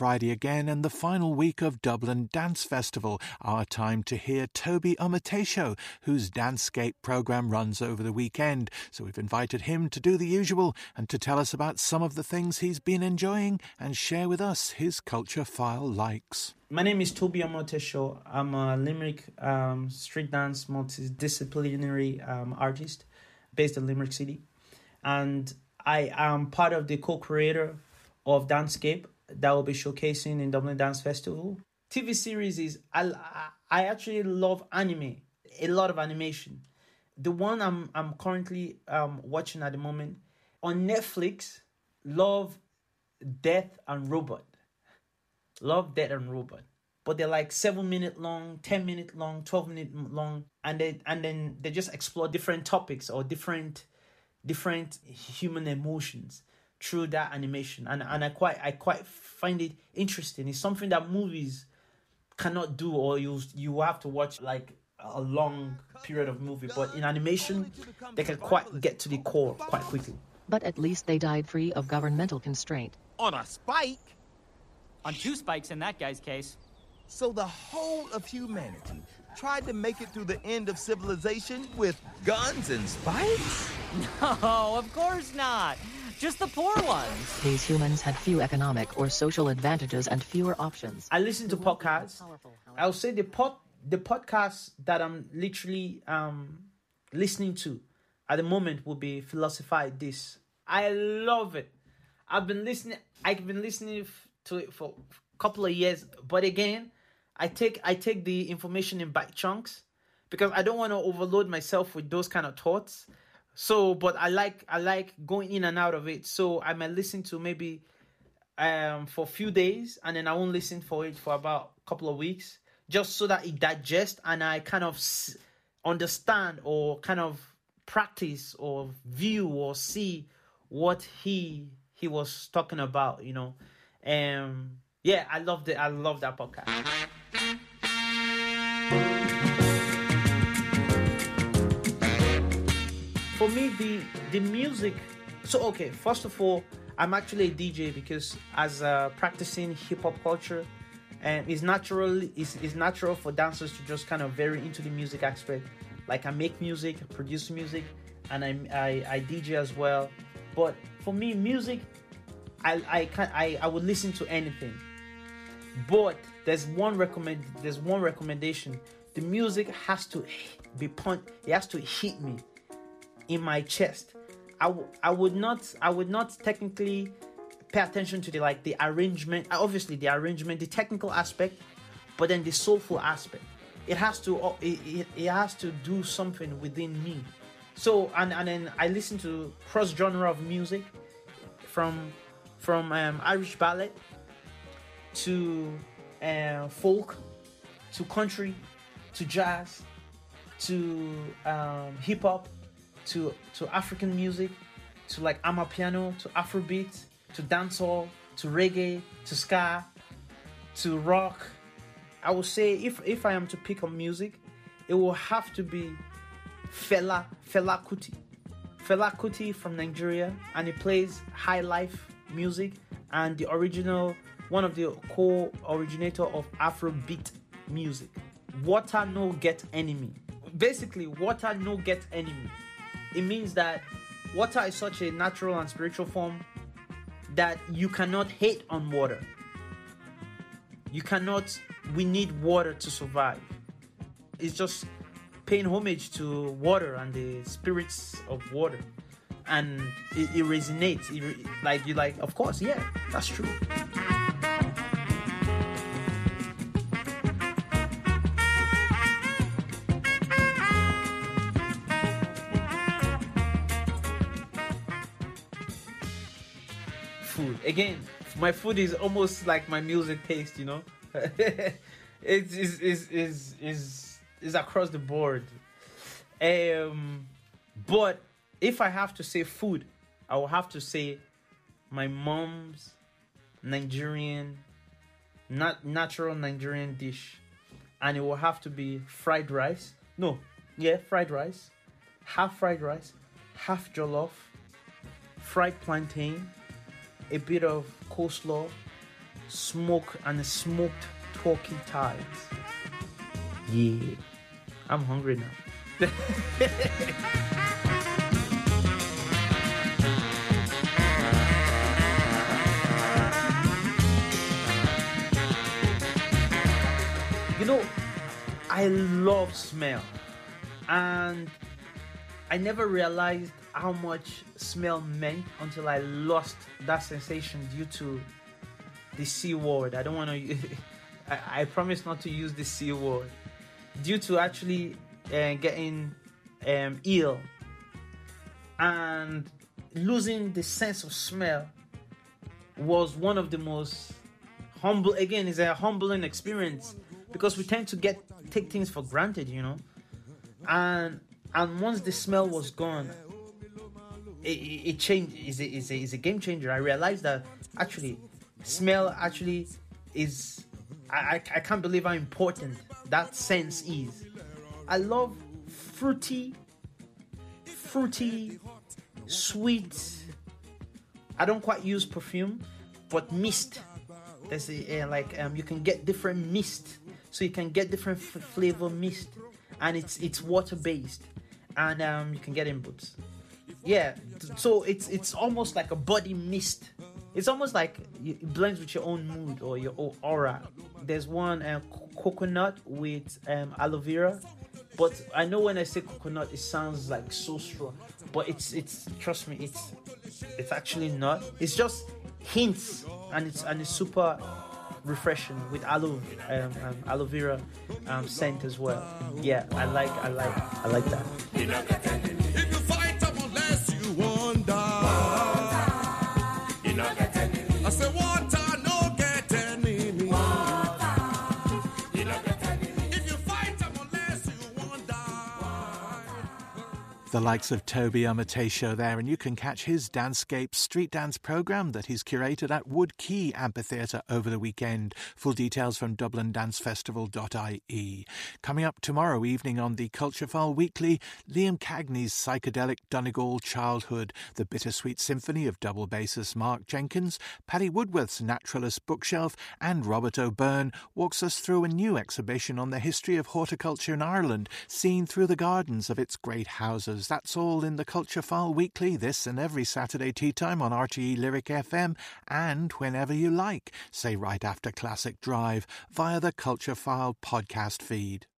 Friday again and the final week of Dublin Dance Festival, our time to hear Tobi Omoteso, whose DanceScape programme runs over the weekend. So we've invited him to do the usual and to tell us about some of the things he's been enjoying and share with us his culture file likes. My name is Tobi Omoteso. I'm a Limerick street dance multidisciplinary artist based in Limerick City. And I am part of the co-creator of DanceScape that will be showcasing in Dublin Dance Festival. TV series is, I actually love anime, a lot of animation. The one I'm currently watching at the moment on Netflix, Love, Death and Robot. Love, Death and Robot. But they're like 7-minute long, 10-minute long, 12-minute long, and then they just explore different topics or different human emotions through that animation, and I quite find it interesting. It's something that movies cannot do, or you have to watch like a long period of movie, but in animation they can quite get to the core quite quickly. But at least they died free of governmental constraint. On a spike? On two spikes in that guy's case. So the whole of humanity tried to make it through the end of civilization with guns and spikes? No, of course not. Just the poor ones. These humans had few economic or social advantages and fewer options. I listen to podcasts. I'll say the podcasts that I'm literally listening to at the moment will be Philosophize This. I love it. I've been listening to it for a couple of years, but again, I take the information in bite chunks because I don't want to overload myself with those kind of thoughts. So, but I like going in and out of it. So I might listen to maybe for a few days, and then I won't listen for it for about a couple of weeks, just so that it digests and I kind of understand or kind of practice or view or see what he was talking about, you know. Yeah, I loved it. I love that podcast. For me, the music. So, okay, first of all, I'm actually a DJ because as practicing hip hop culture, and it's natural for dancers to just kind of vary into the music aspect. Like I make music, I produce music, and I DJ as well. But for me, music, I would listen to anything. But there's one recommendation. The music has to be punched. It has to hit me in my chest. I would not technically pay attention to the arrangement. Obviously the arrangement, the technical aspect, but then the soulful aspect. It has to do something within me. So and then I listen to cross genre of music from Irish ballad to folk, to country, to jazz, to hip hop, to African music, to like amapiano, to Afrobeat, to dancehall, to reggae, to ska, to rock. I would say if I am to pick on music, it will have to be Fela Kuti. Fela Kuti from Nigeria, and he plays high life music and the original, one of the co-originator of Afrobeat music. Water No Get Enemy. Basically, Water No Get Enemy. It means that water is such a natural and spiritual form that you cannot hate on water. We need water to survive. It's just paying homage to water and the spirits of water. And it resonates. Of course, yeah, that's true. Food. Again, my food is almost like my music taste, you know? It's across the board. But if I have to say food, I will have to say my mom's Nigerian, natural Nigerian dish. And it will have to be fried rice. Fried rice. Half fried rice, half jollof, fried plantain, a bit of coleslaw, smoke and smoked turkey thighs. Yeah, I'm hungry now. You know, I love smell, and I never realized how much smell meant until I lost that sensation due to the C word. I don't want to, I promise not to use the C word, due to actually getting ill and losing the sense of smell. Was one of the most humble, again, it's a humbling experience, because we tend to take things for granted, you know, and once the smell was gone, it changed. Is a game changer. I realized that actually smell actually is, I can't believe how important that sense is. I love fruity, sweet. I don't quite use perfume, but mist. There's you can get different mist, so you can get different flavor mist, and it's water based, and you can get in boots. Yeah, so it's almost like a body mist. It's almost like it blends with your own mood or your own aura. There's one coconut with aloe vera, but I know when I say coconut, it sounds like so strong, but it's trust me, it's actually not. It's just hints, and it's super refreshing with aloe vera scent as well. Yeah, I like that. The likes of Tobi Omoteso there, and you can catch his DanceScape street dance programme that he's curated at Wood Quay Amphitheatre over the weekend. Full details from dublindancefestival.ie. Coming up tomorrow evening on the Culturefile Weekly, Liam Cagney's psychedelic Donegal childhood, the bittersweet symphony of double bassist Mark Jenkins, Paddy Woodworth's naturalist bookshelf, and Robert O'Byrne walks us through a new exhibition on the history of horticulture in Ireland, seen through the gardens of its great houses. That's all in the Culturefile Weekly, this and every Saturday tea time on RTE Lyric FM, and whenever you like, say right after Classic Drive, via the Culturefile podcast feed.